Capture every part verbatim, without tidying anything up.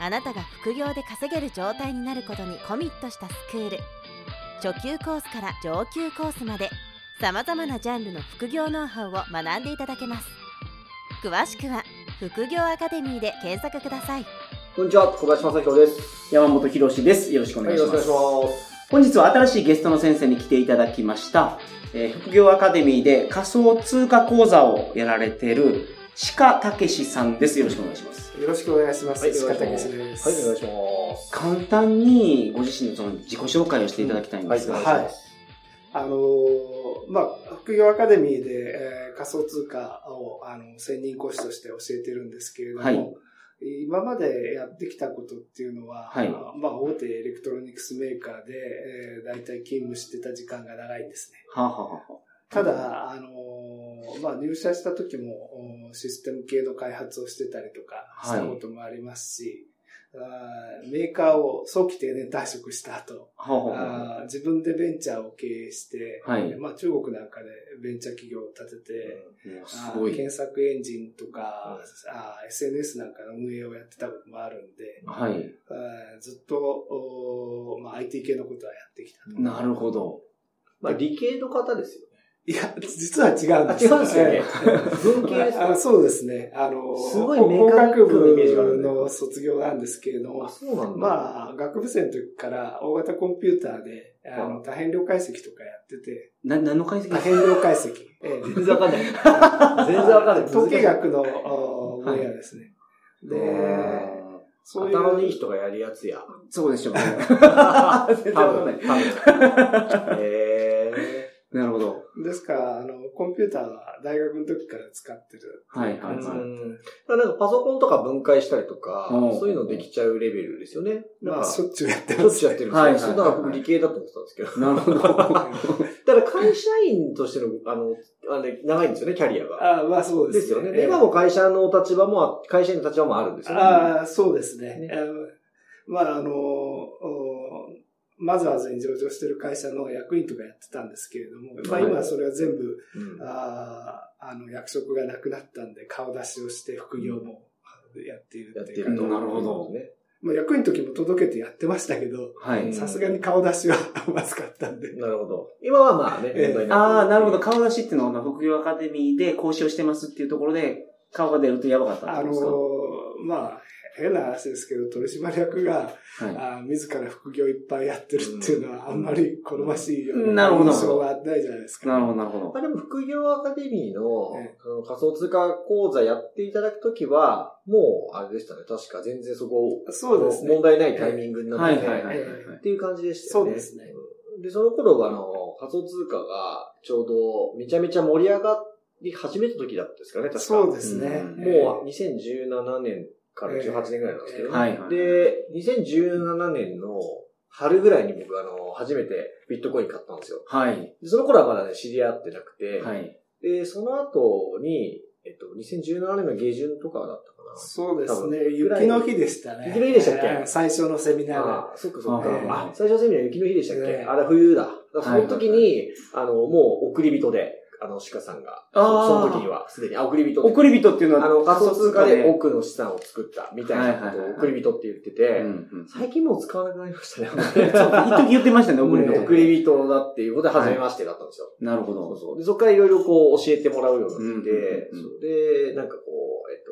あなたが副業で稼げる状態になることにコミットしたスクール。初級コースから上級コースまで様々なジャンルの副業ノウハウを学んでいただけます。詳しくは副業アカデミーで検索ください。こんにちは、小林正弘です。山本博史です。よろしくお願いします。はい、よろしくお願いします。本日は新しいゲストの先生に来ていただきました、えー、副業アカデミーで仮想通貨講座をやられている鹿武さんです。よろしくお願いします。よろしくお願いします。はい、鹿武です。はい、お願いします。簡単にご自身のその自己紹介をしていただきたいんですが、うん、はい。あのまあ副業アカデミーで、えー、仮想通貨をあの専任講師として教えてるんですけれども、はい、今までやってきたことっていうのは、はい、まあ大手エレクトロニクスメーカーで、えー、だいたい勤務してた時間が長いんですね。はあ、ははあ。ただ、あのー、まあ、入社した時もシステム系の開発をしてたりとかしたこともありますし、はい、あメーカーを早期定年退職した後、あ自分でベンチャーを経営して、はい、まあ、中国なんかでベンチャー企業を立てて、うん、すごい検索エンジンとか、うん、あ エスエヌエス なんかの運営をやってたこともあるんで、はい、あずっと、まあ、アイティー 系のことはやってきたと。なるほど。まあ、理系の方ですよ。いや、実は違うんですよ。違うんですよね。文系ですか？そうですね。あの、すごい工学部の卒業なんですけれども、まあ、学部生の時から大型コンピューターで、あの、多変量解析とかやってて。な、何の解析？多変量解析。ええ、全然わかんない。全然わかんない。統計学の分野ですね。はい、で、そういう頭のいい人がやるやつや。そうでしょうね。全然わかんない。なるほど。ですから、あの、コンピューターは大学の時から使ってる。はいはいはい。うん。だからなんかパソコンとか分解したりとか、そういうのできちゃうレベルですよね。まあ、しょっちゅうやってます。しょっちゅうやってるんですよ。はい、はい。そうだから僕理系だと思ってたんですけど。なるほど。だから会社員としての、あの、あれ、長いんですよね、キャリアが。あまあそうですね。ですよね。今も会社の立場も、会社員の立場もあるんですよね。ああ、そうですね。ね、まあ、あの、マザーズに上場してる会社の役員とかやってたんですけれども、まあ今それは全部、うん、ああの役職がなくなったんで顔出しをして副業もやっているっていうか。なるほど。まあ役員の時も届けてやってましたけど、さすがに顔出しはまずかったんで。なるほど。今はまあね、問題ない。ああ、なるほど。顔出しっていうのは副業アカデミーで講師をしてますっていうところで顔が出るとやばかったんですか？あのー、まあ、変な話ですけど、取締役が、はい、あ自ら副業いっぱいやってるっていうのは、あんまり好ましいような印象がないじゃないですか、ね。なるほど、なるほど。まあ、でも、副業アカデミーの、ね、あの仮想通貨講座やっていただくときは、もう、あれでしたね。確か全然そこ、そうですね、問題ないタイミングになって、はいはいはい、っていう感じでしたよね。そうですね。で、その頃は、あの、仮想通貨がちょうど、めちゃめちゃ盛り上がり始めた時だったんですかね、確か。そうですね。うん、もう、にせんじゅうななねん、からじゅうはちねんぐらいなんですけど、えーはいはい、で、にせんじゅうななねんの春ぐらいに僕あの、初めてビットコイン買ったんですよ。はい。でその頃はまだね、知り合ってなくて、はい。で、その後に、えっと、にせんじゅうななねんの下旬とかだったかな。そうですね。雪の日でしたね。雪の日でしたっけ、えー、最初のセミナーが。あ、そっかそっか。えー、あ、最初のセミナー雪の日でしたっけ、えー、あれ冬だ。だその時に、はいはいはい、あの、もう送り人で、あの、鹿さんが、その時には、すでに、あ、送り人。送り人っていうのは、あの、仮想通貨で多くの資産を作った、みたいなことを送り人って言ってて、最近もう使わなくなりましたね。一時言ってましたね、送り人。送り人だっていうことで、初めましてだったんですよ。なるほど。そうそう。で、そこからいろいろこう、教えてもらうようになって、で、なんかこう、えっと、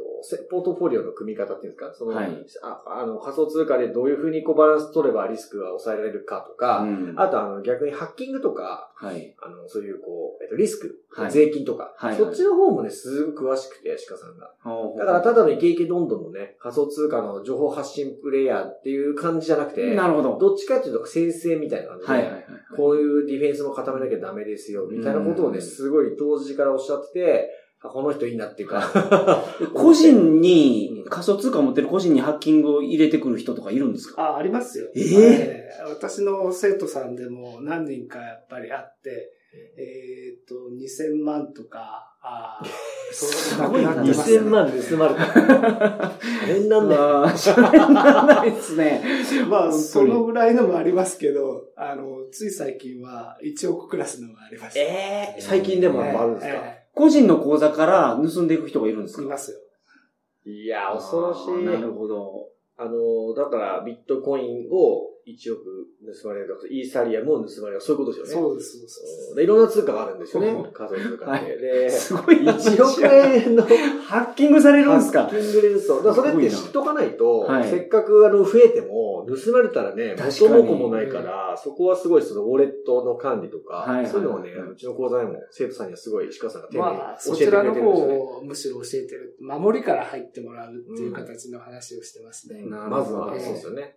ポートフォリオの組み方っていうんですか、その、はい、あ, あの、仮想通貨でどういうふうにこうバランス取ればリスクが抑えられるかとか、うん、あとあの、逆にハッキングとか、はい、あの、そういうこう、えっと、リスク、はい、税金とか、はい、そっちの方もね、すごく詳しくて、鹿さんが。はい、だから、ただのイケイケどんどんのね、仮想通貨の情報発信プレイヤーっていう感じじゃなくて、なるほど。どっちかっていうと、先生みたいな感じで、はいはいはいはい、こういうディフェンスも固めなきゃダメですよ、みたいなことをね、すごい当時からおっしゃってて、この人いいなっていうか個人に仮想通貨を持ってる個人にハッキングを入れてくる人とかいるんですか？あ、ありますよ。えーえー、私の生徒さんでも何人かやっぱりあって、えっ、ー、とにせんまんとかあすごいなってます、ね、にせんまん盗まれた。変なんだよ。変なんないですね。まあそのぐらいのもありますけど、あのつい最近はいちおくクラスのもあります。えー、最近でもあるんですか？えーえー個人の口座から盗んでいく人がいるんですか？いますよ。いや、恐ろしい。なるほど。あの、だから、ビットコインをいちおく盗まれるとか、イーサリアムを盗まれるとか、そういうことですよね。そうです、そうです。で、いろんな通貨があるんですよね。仮想通貨って。で、すごい。いちおくえんのハッキングされるんですか？ハッキングでそう。だからそれって知っとかないと、はい、せっかくあの増えても、盗まれたらね、元も子もないから、そこはすごいそのウォレットの管理とか、はいはいはいはい、そういうのをね、うちの講座でも生徒さんにはすごい石川さんが丁寧に教えてくれてるんですよね。まあ、そちらの方をむしろ教えてる。守りから入ってもらうっていう形の話をしてますね。うん、まずは、えー、そうですよね。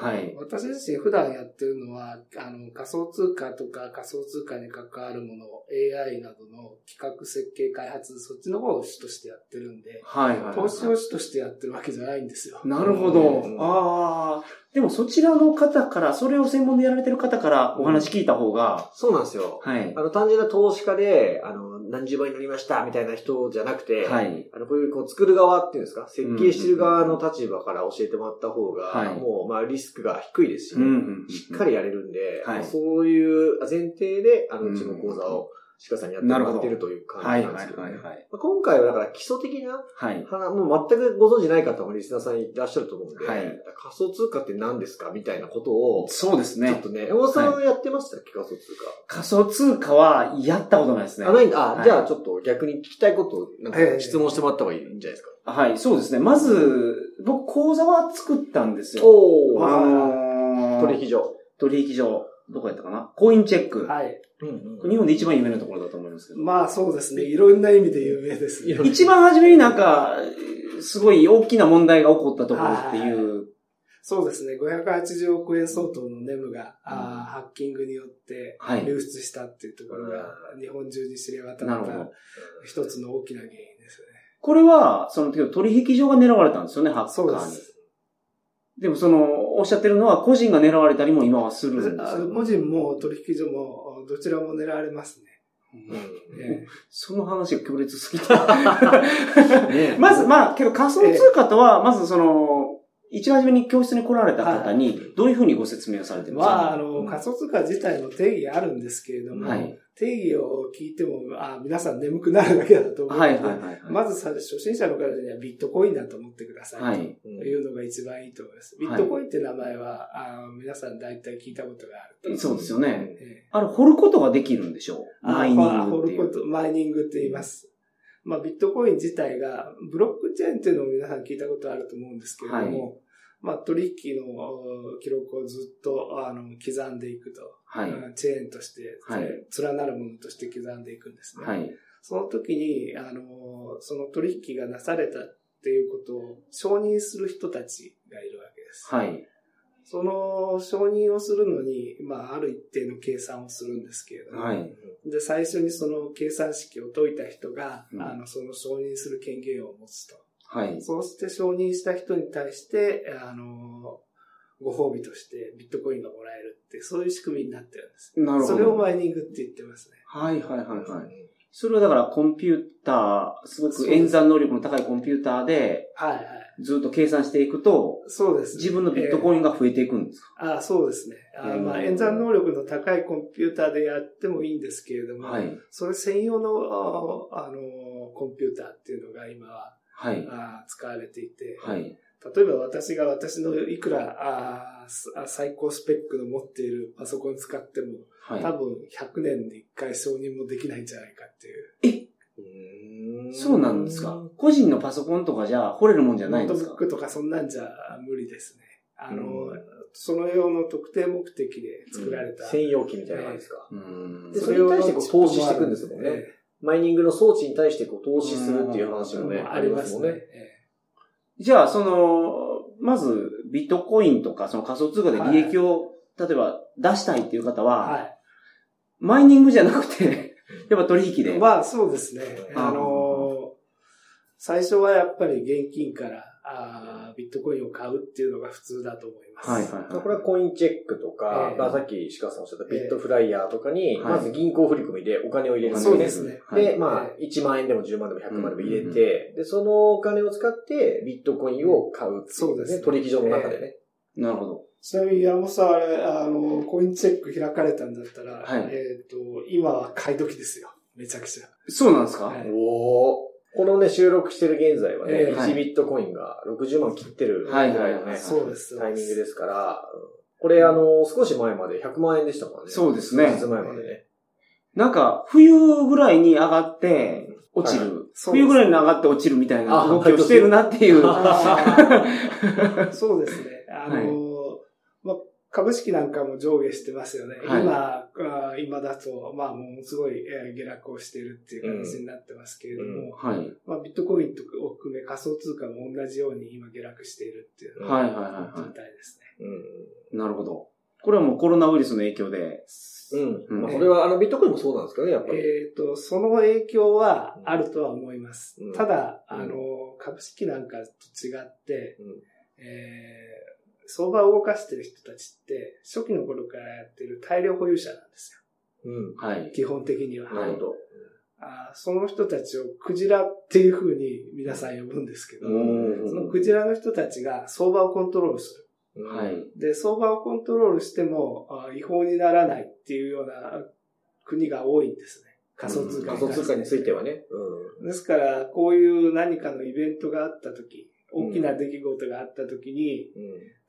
はい。私自身普段やってるのは、あの、仮想通貨とか仮想通貨に関わるもの、エーアイ などの企画設計開発、そっちの方を主としてやってるんで、はいはいはい、投資を主としてやってるわけじゃないんですよ。なるほど。うん、ああ。でもそちらの方から、それを専門でやられてる方からお話聞いた方が、うん、そうなんですよ。はい。あの、単純な投資家で、あの、何十倍になりましたみたいな人じゃなくて、はい。あの、こういう、こう、作る側っていうんですか、設計してる側の立場から教えてもらった方が、はい、もう、まあ、リスクが低いですし、ねうんうんうんうん、しっかりやれるんで、はいまあ、そういう前提で、あの、うちの講座を、鹿さんにやってもらってるという感じなんですけどね。はいはいはいはい、今回はだから基礎的な、はい、もう全くご存じない方もリスナーさんいらっしゃると思うんで、はい、仮想通貨って何ですかみたいなことを、そうですね。ちょっとね、山本さんやってましたっけ、はい、仮想通貨。仮想通貨はやったことないですね。あ、ないんだ。あ、はい、じゃあちょっと逆に聞きたいことをなんか質問してもらった方がいいんじゃないですか。えー、はい、そうですね。まず、僕、口座は作ったんですよ。おー、あのー、取引所。取引所。どこやったかな？コインチェック。はい。うんうん、日本で一番有名なところだと思いますけど。まあそうですね。いろんな意味で有名ですね。一番初めになんか、すごい大きな問題が起こったところっていう。そうですね。ごひゃくはちじゅうおくえん相当のネムが、うん、ハッキングによって流出したっていうところが、はい、日本中に知れ渡った一つの大きな原因ですね。これは、その時取引所が狙われたんですよね、ハッカーに。そうです。でもその、おっしゃってるのは個人が狙われたりも今はするんですよ、ね。個人も取引所もどちらも狙われますね。うんえー、その話が強烈すぎた。まず、まあ、けど仮想通貨とは、まずその、一番初めに教室に来られた方に、どういうふうにご説明をされてますか？まあ、あの、仮想通貨自体の定義あるんですけれども、はい、定義を聞いても、あ、皆さん眠くなるだけだと思うので、はいはいはいはい、まず初心者の方にはビットコインだと思ってください、はい、というのが一番いいと思います。はい、ビットコインって名前は、あの皆さん大体聞いたことがあると思います。そうですよね。えー、あれ、掘ることができるんでしょう？マイニングって。まあ、掘ること、マイニングって言います。まあ、ビットコイン自体が、ブロックチェーンっていうのを皆さん聞いたことあると思うんですけれども、はいまあ、取引の記録をずっとあの刻んでいくと、はい、チェーンとして、はい、連なるものとして刻んでいくんですね。はい、その時にあのその取引がなされたっていうことを承認する人たちがいるわけです。はい、その承認をするのに、まあ、ある一定の計算をするんですけれども、はい、で最初にその計算式を解いた人が、うん、あのその承認する権限を持つと。はい、そうして承認した人に対して、あの、ご褒美としてビットコインがもらえるって、そういう仕組みになってるんです。なるほど。それをマイニングって言ってますね。はいはいはいはい。それはだからコンピューター、すごく演算能力の高いコンピューターで、はいはい。ずっと計算していくと、そうです、ね。自分のビットコインが増えていくんですか？えー、ああ、そうですね。あー、まあ、演算能力の高いコンピューターでやってもいいんですけれども、はい、それ専用の、あの、コンピューターっていうのが今は、はい、あ使われていて、はい、例えば私が私のいくらあ最高スペックの持っているパソコン使っても、はい、多分ひゃくねんにいっかい承認もできないんじゃないかっていう。え？うーん、そうなんですか？個人のパソコンとかじゃ掘れるもんじゃないんですか？ノートブックとかそんなんじゃ無理ですね。あの、その用の特定目的で作られた、うん、専用機みたいな感じですか？うーん、でそれに対してこう投資していくんですもんね。マイニングの装置に対してこう投資するっていう話もね、ありますもんね。じゃあ、その、まず、ビットコインとか、その仮想通貨で利益を、はい、例えば出したいっていう方は、はい、マイニングじゃなくて、やっぱ取引で。まあ、そうですね。あのー最初はやっぱり現金からあビットコインを買うっていうのが普通だと思います。はいはいはい、これはコインチェックとか、えー、さっき石川さんおっしゃったビットフライヤーとかに、えー、まず銀行振込でお金を入れるんですね。そうですね。で、はい、まあ、いちまん円でもじゅうまんでもひゃくまんでも入れて、うんうんうん、で、そのお金を使ってビットコインを買うっていう、ね。そうですね。取引所の中でね。えー、なるほど。ちなみに山本さん、あれ、あの、コインチェック開かれたんだったら、はい、えっと、今は買い時ですよ。めちゃくちゃ。そうなんですか、はい、おー。このね、収録してる現在はね、えー、いちビットコインがろくじゅうまん切ってるぐらいのね、はいはいはい、そうですタイミングですから、これあの、少し前までひゃくまん円でしたからね。そうですね。数日前までね。なんか、冬ぐらいに上がって落ちる。はいはい、冬ぐらいに上がって落ちるみたいな動きをしてるなっていう。そうですね。あの、はいま、株式なんかも上下してますよね。はい、今、今だと、まあ、ものすごい下落をしているっていう形になってますけれども、うんうんはいまあ、ビットコインを含め仮想通貨も同じように今下落しているっていうのが実態ですね、うん。なるほど。これはもうコロナウイルスの影響で。うん。まあ、それはあのビットコインもそうなんですけどね、やっぱり。えっと、その影響はあるとは思います。うん、ただ、あの、株式なんかと違って、うんえー相場を動かしてる人たちって、初期の頃からやってる大量保有者なんですよ。うん。はい。基本的には。なるほど。あその人たちをクジラっていう風に皆さん呼ぶんですけど、うん、そのクジラの人たちが相場をコントロールする。はい。で、相場をコントロールしても違法にならないっていうような国が多いんですね。仮想通貨に、うん。仮想通貨についてはね。うん。ですから、こういう何かのイベントがあったとき、大きな出来事があったときに、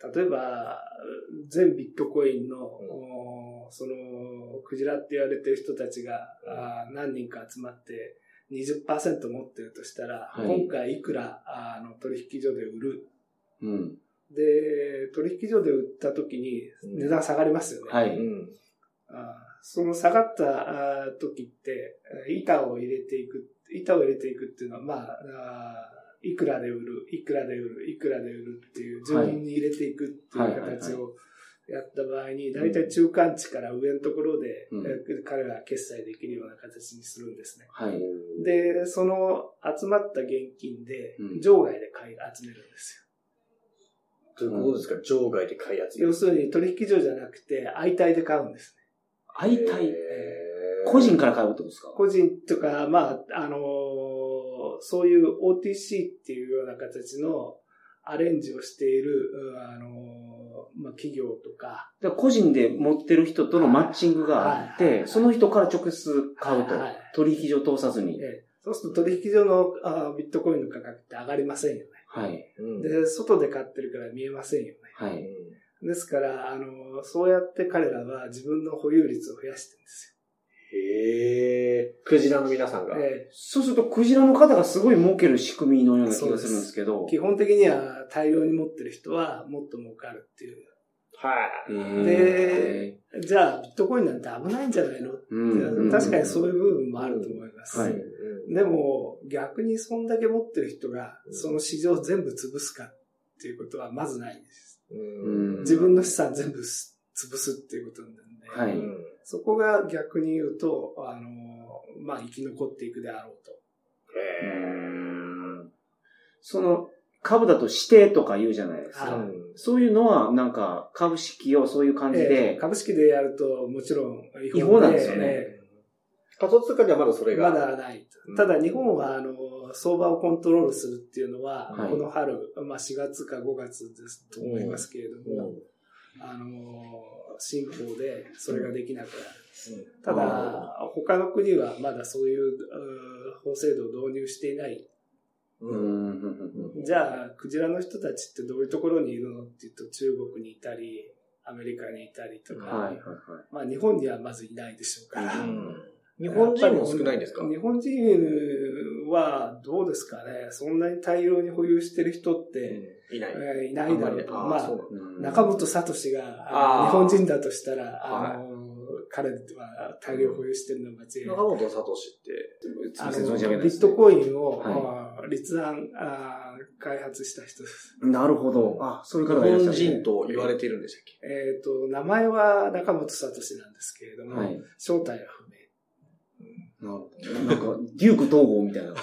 うん、例えば、全ビットコインの、うん、その、クジラって言われてる人たちが、うん、何人か集まって、にじゅっパーセント 持ってるとしたら、はい、今回いくらあの取引所で売る、うん。で、取引所で売ったときに値段下がりますよね。うんはいうん、あその下がったときって、板を入れていく、板を入れていくっていうのは、まあ、あいくらで売る、いくらで売る、いくらで売るっていう順に入れていくっていう形をやった場合に、だいたい中間値から上のところで、うん、彼ら決済できるような形にするんですね。はい、で、その集まった現金で、場外で買い集めるんですよ。どういうことですか、場外で買い集める？要するに取引所じゃなくて、相対で買うんですね。相対、えー、個人から買うってことですか？個人とか、まあ、あの、そういう オーティーシー っていうような形のアレンジをしている、あのまあ、企業とか。だから個人で持ってる人とのマッチングがあって、はいはいはい、その人から直接買うと。はいはい、取引所通さずに。ええ、そうすると取引所のあビットコインの価格って上がりませんよね。はいうん、で外で買ってるから見えませんよね。はい、ですからあの、そうやって彼らは自分の保有率を増やしてるんですよ。えー、クジラの皆さんが、えー。そうするとクジラの方がすごい儲ける仕組みのような気がするんですけど。基本的には大量に持ってる人はもっと儲かるっていう。はい。で、じゃあビットコインなんて危ないんじゃないの、うん、確かにそういう部分もあると思います。うんうんはい、でも逆にそんだけ持ってる人がその市場全部潰すかっていうことはまずないんです。うん、自分の資産全部潰すっていうことなんで。はいうんそこが逆に言うと、あの、まあ、生き残っていくであろうと。へー。その、株だと指定とか言うじゃないですか。そういうのは、なんか、株式をそういう感じで、えー。株式でやると、もちろん違法、違法なんですよね。仮想通貨にはまだそれが。まだない。ただ、日本は、あの、相場をコントロールするっていうのは、はい、この春、まあ、しがつかごがつですと思いますけれども、あの、新法でそれができなくなる、うん、ただ他の国はまだそういう、う法制度を導入していない、うん、じゃあクジラの人たちってどういうところにいるのっていうと中国にいたりアメリカにいたりとか、はいはいはいまあ、日本にはまずいないでしょうから、うん、日本人も少ないんですか？日本人はどうですかね。そんなに大量に保有してる人って、うんいない。えー、いないだろうと。まあ、中本聡が日本人だとしたら、あの、はい、彼は大量保有してるのは間違いない。中本聡って、あの、ビットコインを、はい、立案あ、開発した人です。なるほど。あ、そういう方がいらっしゃる。日本人と言われているんでしたっけ？えっと、名前は中本聡なんですけれども、はい、正体は不明。なんか、デューク統合みたいな。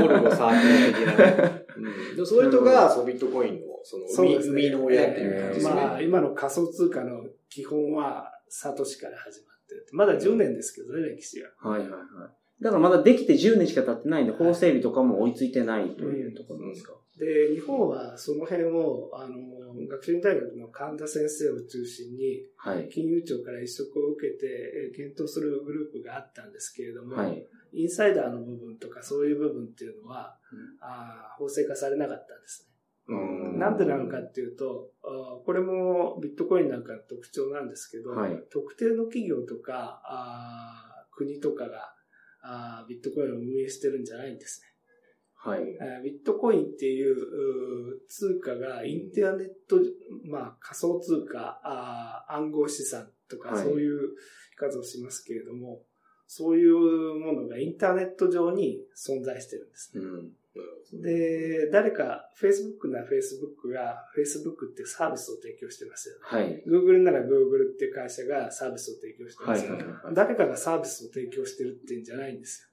ゴルゴサーティーン的なね。うん、それとか、そのビットコインの、その、生みの親っていう感じですね。まあ、今の仮想通貨の基本は、サトシから始まってる。まだじゅうねんですけどね、歴史が。はいはいはい。だからまだできてじゅうねんしか経ってないんで、法整備とかも追いついてないというところなんですか。で、日本はその辺を、あの、学習院大学の神田先生を中心に、はい、金融庁から委嘱を受けて、検討するグループがあったんですけれども、はい、インサイダーの部分とかそういう部分っていうのは、うん、あ法制化されなかったんですね。うんなんでなのかっていうと、これもビットコインなんかの特徴なんですけど、はい、特定の企業とか、あ国とかがあビットコインを運営してるんじゃないんですね。はい、ビットコインっていう通貨がインターネット、まあ、仮想通貨あ暗号資産とかそういう数をしますけれども、はい、そういうものがインターネット上に存在してるんですね、うん、で誰か Facebook なら Facebook が Facebook ってサービスを提供してますよね、はい、Google なら Google っていう会社がサービスを提供してますよね、はいはいはい、誰かがサービスを提供してるっていうんじゃないんですよ。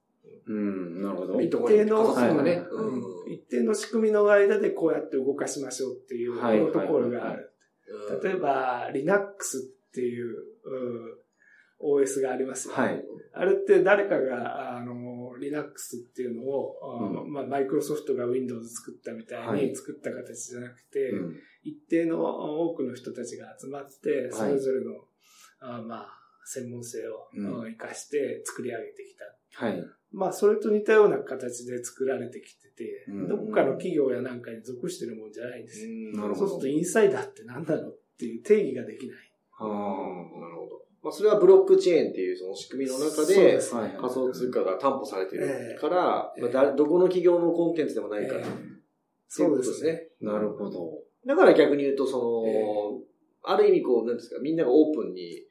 うん、なるほど。一定の、ねうん、一定の仕組みの間でこうやって動かしましょうっていうプロトコルがある。例えば、Linux っていう、うん、オーエス がありますよね、はい。あれって誰かが、あの、Linux っていうのを、うん、まあ、マイクロソフトが Windows 作ったみたいに作った形じゃなくて、はいうん、一定の多くの人たちが集まって、それぞれの、はい、あまあ、専門性を生かして作り上げてきた。うん、はい。まあ、それと似たような形で作られてきてて、うん、どこかの企業やなんかに属してるもんじゃないんですよ、うん。なるほど。そうするとインサイダーって何だろうっていう定義ができない。ああ、なるほど。まあ、それはブロックチェーンっていうその仕組みの中で仮想通貨が担保されてるから、えーまあ、どこの企業のコンテンツでもないから、えー、そうですね。なるほど。だから逆に言うと、その、えー、ある意味こう、なんですか、みんながオープンに、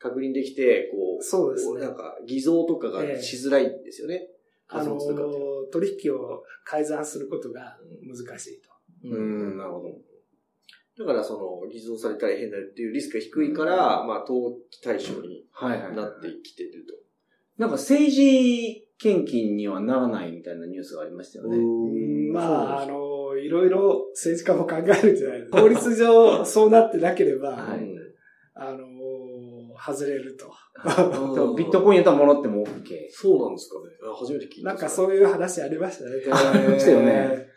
確認できて、こう、そうですね。なんか、偽造とかがしづらいんですよね。えー、あの、取引を改ざんすることが難しいと。うん、なるほど。だから、その、偽造されたら変だっていうリスクが低いから、うん、まあ、投機対象になってきてると。なんか、政治献金にはならないみたいなニュースがありましたよね。うんまあ、あの、いろいろ政治家も考えるじゃないですか。法律上、そうなってなければ、はい、あの、外れると。ビットコインやったらもらっても OK。そうなんですかね。初めて聞いた。なんかそういう話ありましたね。ありましたよね。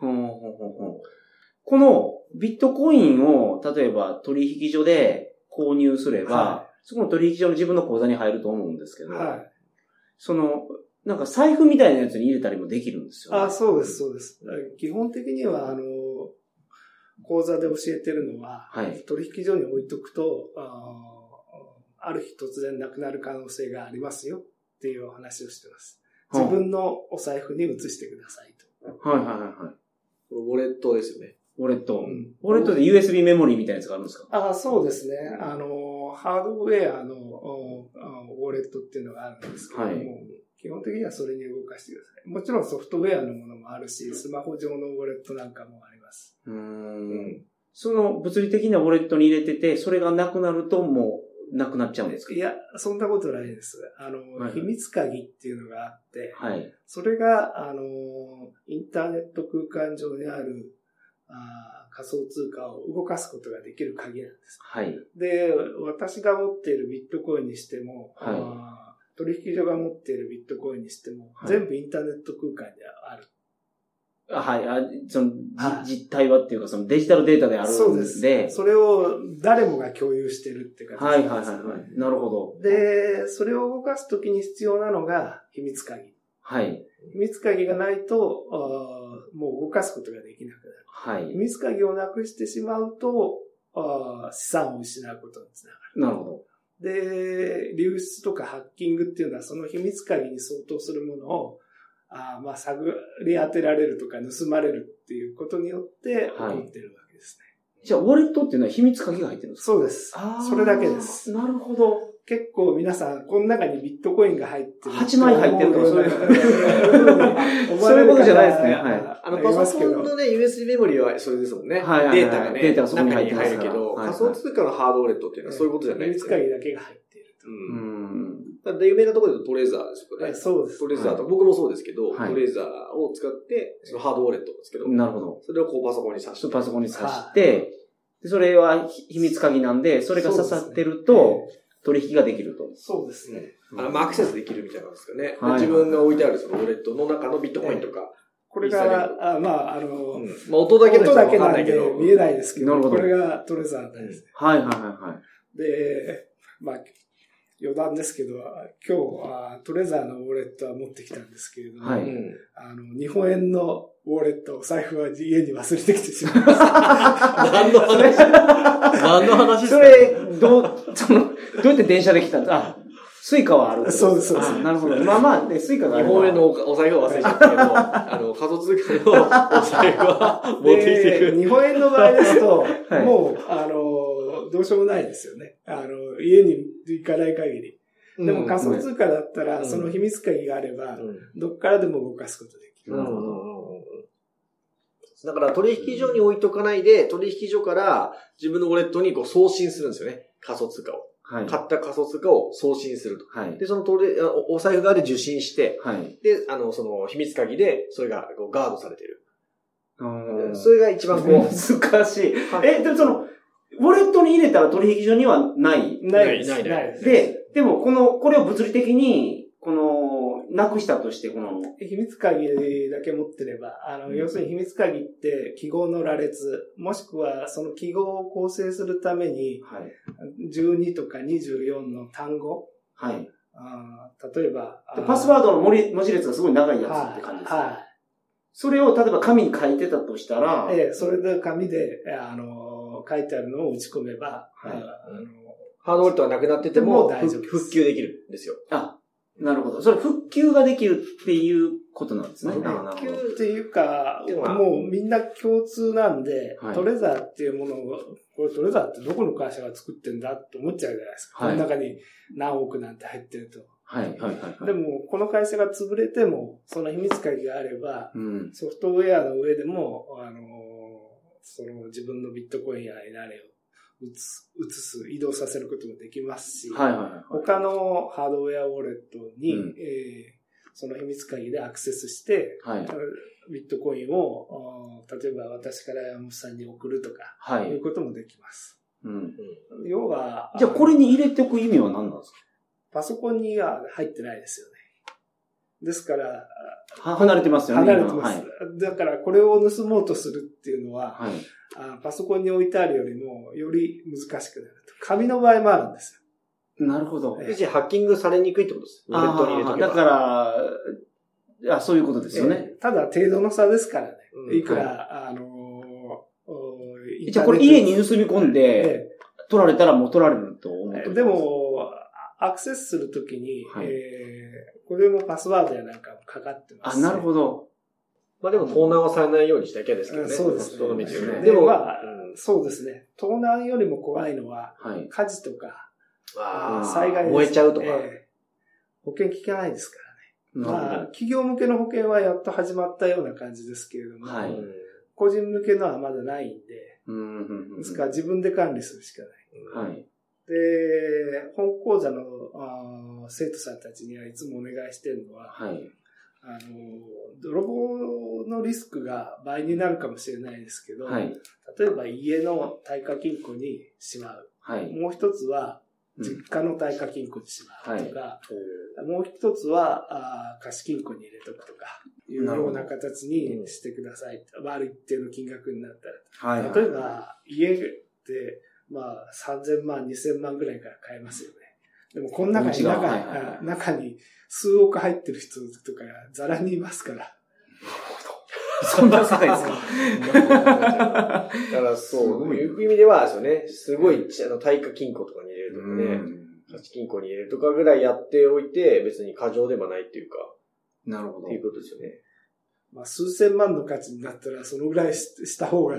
このビットコインを例えば取引所で購入すれば、はい、そこの取引所の自分の口座に入ると思うんですけど、はい、そのなんか財布みたいなやつに入れたりもできるんですよ、ね。あ、そうですそうです。基本的にはあの。口座で教えてるのは、はい、取引所に置いとくと、ある日突然なくなる可能性がありますよっていうお話をしてます。自分のお財布に移してくださいと。はいはいはいはい。ウォレットですよね。ウォレット。うん、ウォレットで ユーエスビー メモリーみたいなやつがあるんですか？ああ、そうですね。あの、ハードウェアのウォレットっていうのがあるんですけども、はい、基本的にはそれに動かしてください。もちろんソフトウェアのものもあるし、スマホ上のウォレットなんかもあります。うーんうん、その物理的なウォレットに入れてて、それがなくなるともう、なくなっちゃうんですか？いや、そんなことないです。あの、はい、秘密鍵っていうのがあって、はい、それが、あの、インターネット空間上にある、あ仮想通貨を動かすことができる鍵なんです。はい、で、私が持っているビットコインにしても、はい、あ取引所が持っているビットコインにしても、はい、全部インターネット空間にある。はい、あその実態はっていうか、そのデジタルデータであるんで。そうです。それを誰もが共有してるっていう形です、ね。はいはいはいはい。なるほど。で、それを動かすときに必要なのが秘密鍵。はい。秘密鍵がないと、あもう動かすことができなくなる。はい。秘密鍵をなくしてしまうと、あ資産を失うことにつながる。なるほど。で、流出とかハッキングっていうのはその秘密鍵に相当するものをあまあ、探り当てられるとか盗まれるっていうことによって起こってるわけですね。はい、じゃあ、ウォレットっていうのは秘密鍵が入ってるんですか？そうです。あそれだけです。なるほど。結構皆さん、この中にビットコインが入ってる。はちまい入ってるとか、そういうそういうことじゃないですね。はい。あの、パソコンのね、ユーエスビー メモリーはそれですもんね。はいはいはいはい、データがね、データがそこに入ってますから中に入るけど、はいはい、仮想通貨のハードウォレットっていうのはそういうことじゃないですか、ね。秘密鍵だけが入っていると。うん。うんで有名なところで言うとトレザーですよね。はい、そうです。トレザーと、はい、僕もそうですけど、はい、トレザーを使って、そのハードウォレットですけど、なるほど。それをこうパソコンに挿して。パソコンに挿して、それは秘密鍵なんで、それが刺さってると、取引ができると。そうですね。あの、まあ、アクセスできるみたいなんですかね。はい、自分が置いてあるそのウォレットの中のビットコインとか。はい、これが、あまあ、あの、うん、まあ、音だけの人は分かんないけど。見えないですけど、これがトレザーなんです。はいはいはいはい。で、まあ、余談ですけど、今日トレザーのウォレットは持ってきたんですけれども、はい、あの日本円のウォレット、お財布は家に忘れてきてしまいました。何の話？何の話？それどうそのどうやって電車で来たんですか？あ、スイカはある。そうですそうです。なるほど。まあまあでスイカがある。日本円のお財布は忘れちゃったけど、あの仮想通貨のお財布は持ってきてくる。日本円の場合ですと、はい、もうあのどうしようもないですよね。あの家に行かない限り。でも仮想通貨だったら、うん、その秘密鍵があれば、うん、どっからでも動かすことできる。なるほど。だから取引所に置いとかないで、取引所から自分のウォレットにこう送信するんですよね。仮想通貨を。はい、買った仮想通貨を送信すると。はい、で、そのお財布側で受信して、はい、で、あの、その秘密鍵でそれがこうガードされてる。うん、それが一番こう。難しい。え、でもその、ウォレットに入れたら取引所にはない。ないです。ないです。で、でもこの、これを物理的に、この、なくしたとして、この。秘密鍵だけ持ってれば、あの、うん、要するに秘密鍵って記号の羅列、もしくはその記号を構成するために、はい、じゅうにとかにじゅうよんの単語。はい。あ例えば。パスワードの文字列がすごい長いやつって感じですね。はい。それを例えば紙に書いてたとしたら。ええ、それで紙で、あの、書いてあるのを打ち込めば、はい、あのハードウォレットがなくなってても復旧できるんですよ。あ、なるほど。それ復旧ができるっていうことなんですね。復旧っていうか、もうみんな共通なんで、はい、トレザーっていうものを、これトレザーってどこの会社が作ってんだって思っちゃうじゃないですか。はい、この中に何億なんて入ってると。はいはいはいはい、でも、この会社が潰れても、その秘密鍵があれば、うん、ソフトウェアの上でも、あのその自分のビットコインやエヌアールエーを移す、移す、移動させることもできますし、はいはいはい、他のハードウェアウォレットに、うんえー、その秘密鍵でアクセスして、はい、ビットコインを、例えば私から山本さんに送るとか、はい、いうこともできます。うん、要は、じゃあこれに入れておく意味は何なんですか？パソコンには入ってないですよね。ですから、離れてますよね。離れてます。はい、だから、これを盗もうとするっていうのは、はい、あ、パソコンに置いてあるよりも、より難しくなると。紙の場合もあるんですよ。なるほど。別にハッキングされにくいってことです。ネットに入れとけば。だからあ、そういうことですよね。ただ、程度の差ですからね。うん、いくら、はい、あのー、じゃあこれ家に盗み込んで、取られたらもう取られると思ってます。でも、アクセスするときに、はい、えー、これもパスワードやなんかもかかってます、ね。あ、なるほど。まあでも盗難はされないようにしただけですけどね。そうですね。ねでも、まあ、うん、そうですね。盗難よりも怖いのは、はい、火事とか、あ災害です、ね、燃えちゃうとか、えー。保険効かないですからね。まあ、企業向けの保険はやっと始まったような感じですけれども、はい、個人向けのはまだないんで、うん、ですから自分で管理するしかない。はい、で、本講座のあ生徒さんたちにはいつもお願いしてるのは、はい、あの泥棒のリスクが倍になるかもしれないですけど、はい、例えば家の耐火金庫にしまう、はい、もう一つは実家の耐火金庫にしまうとか、うん、はい、もう一つはあ貸金庫に入れとくとかいうような形にしてください、うん、ある一定の金額になったら、はいはい、例えば家ってまあ、さんぜんまん、にせんまんぐらいから買えますよね。でも、この中に、中に、はいはい、中に数億入ってる人とか、ザラにいますから。なるほど。そんな高いですか。だから、そう、いう意味ではですよね、すごい、あの、耐火金庫とかに入れるとかね、貸金庫に入れるとかぐらいやっておいて、別に過剰ではないっていうか、なるほど。っていうことですよね。まあ、数千万の価値になったら、そのぐらいした方が、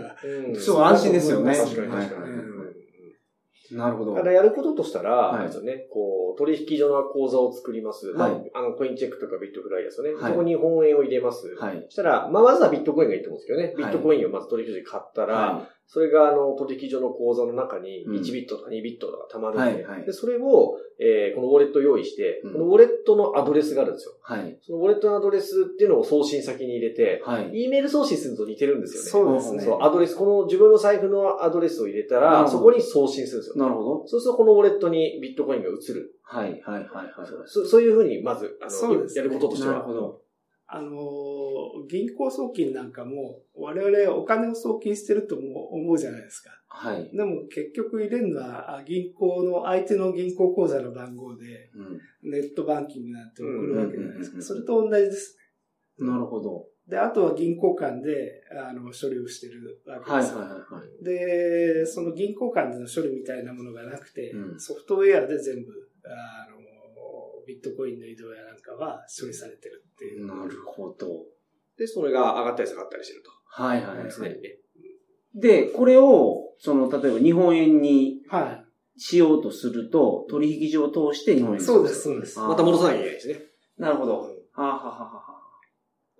うん、そう、安心ですよね。確かに確かに。はい、うん、なるほど。だからやることとしたら、はい、ですよね、こう、取引所の口座を作ります。はい。あの、コインチェックとかビットフライヤーですよね。はい。そこに日本円を入れます。はい。そしたら、まあ、まずはビットコインがいいと思うんですけどね。ビットコインをまず取引所で買ったら、はい、それがあの取引所の口座の中にいちビットとかにビットとか溜まるんで、うんはいはい、でそれを、えー、このウォレット用意して、うん、このウォレットのアドレスがあるんですよ、はい、そのウォレットのアドレスっていうのを送信先に入れて、はい、E メール送信すると似てるんですよね。そうですね。そうアドレス、この自分の財布のアドレスを入れたらそこに送信するんですよ。なるほど。そうするとこのウォレットにビットコインが移る。はいはいはいはい。そ, そういうふうにまずあの、ね、やることとしては。なるほど。あのー、銀行送金なんかも我々お金を送金してるとも思うじゃないですか。はい。でも結局入れるのは銀行の相手の銀行口座の番号で、うん、ネットバンキングなんて送るわけじゃないですか。それと同じですね。なるほど。で、あとは銀行間であの処理をしてるわけです。はいはいはい。で、その銀行間での処理みたいなものがなくて、うん、ソフトウェアで全部あのビットコインの移動やなんかは処理されてるっていう。なるほど。で、それが上がったり下がったりしてると。はいはいはい。常にね。で、これを、その、例えば日本円にしようとすると、はい、取引所を通して日本円にする。そうです、そうです。また戻さなきゃいけないですね。なるほど。はははは。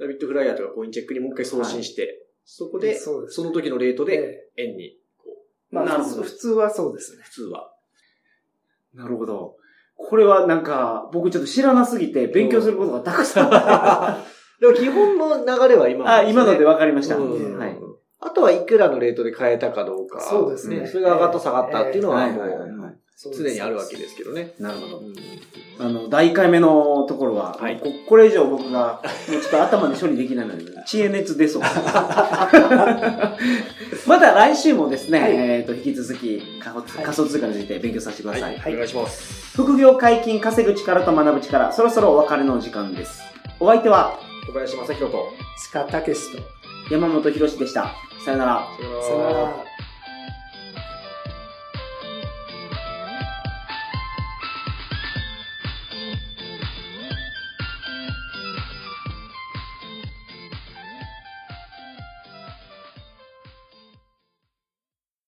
ビットフライヤーとかコインチェックにもう一回送信して、はい、そこで、その時のレートで円にこう。まあ、なるほど。普通はそうですね。普通は。なるほど。これはなんか、僕ちょっと知らなすぎて勉強することがたくさんあった。でも基本の流れは今の、ね。あ、今ので分かりました、うんはい。あとはいくらのレートで変えたかどうか。そうですね。それが上がった下がったっていうのは、もう常にあるわけですけどね。なるほど。あの、だいいっかいめのところは、はい、こ, これ以上僕が、もうちょっと頭で処理できないので、知恵熱出そう。また来週もですね、はい、えっと、引き続き仮想通貨について勉強させてください。はい、はい、お願いします。副業解禁、稼ぐ力と学ぶ力、そろそろお別れの時間です。お相手は、小林正弘と、塚武史と、山本博史でした。さよなら。さよなら。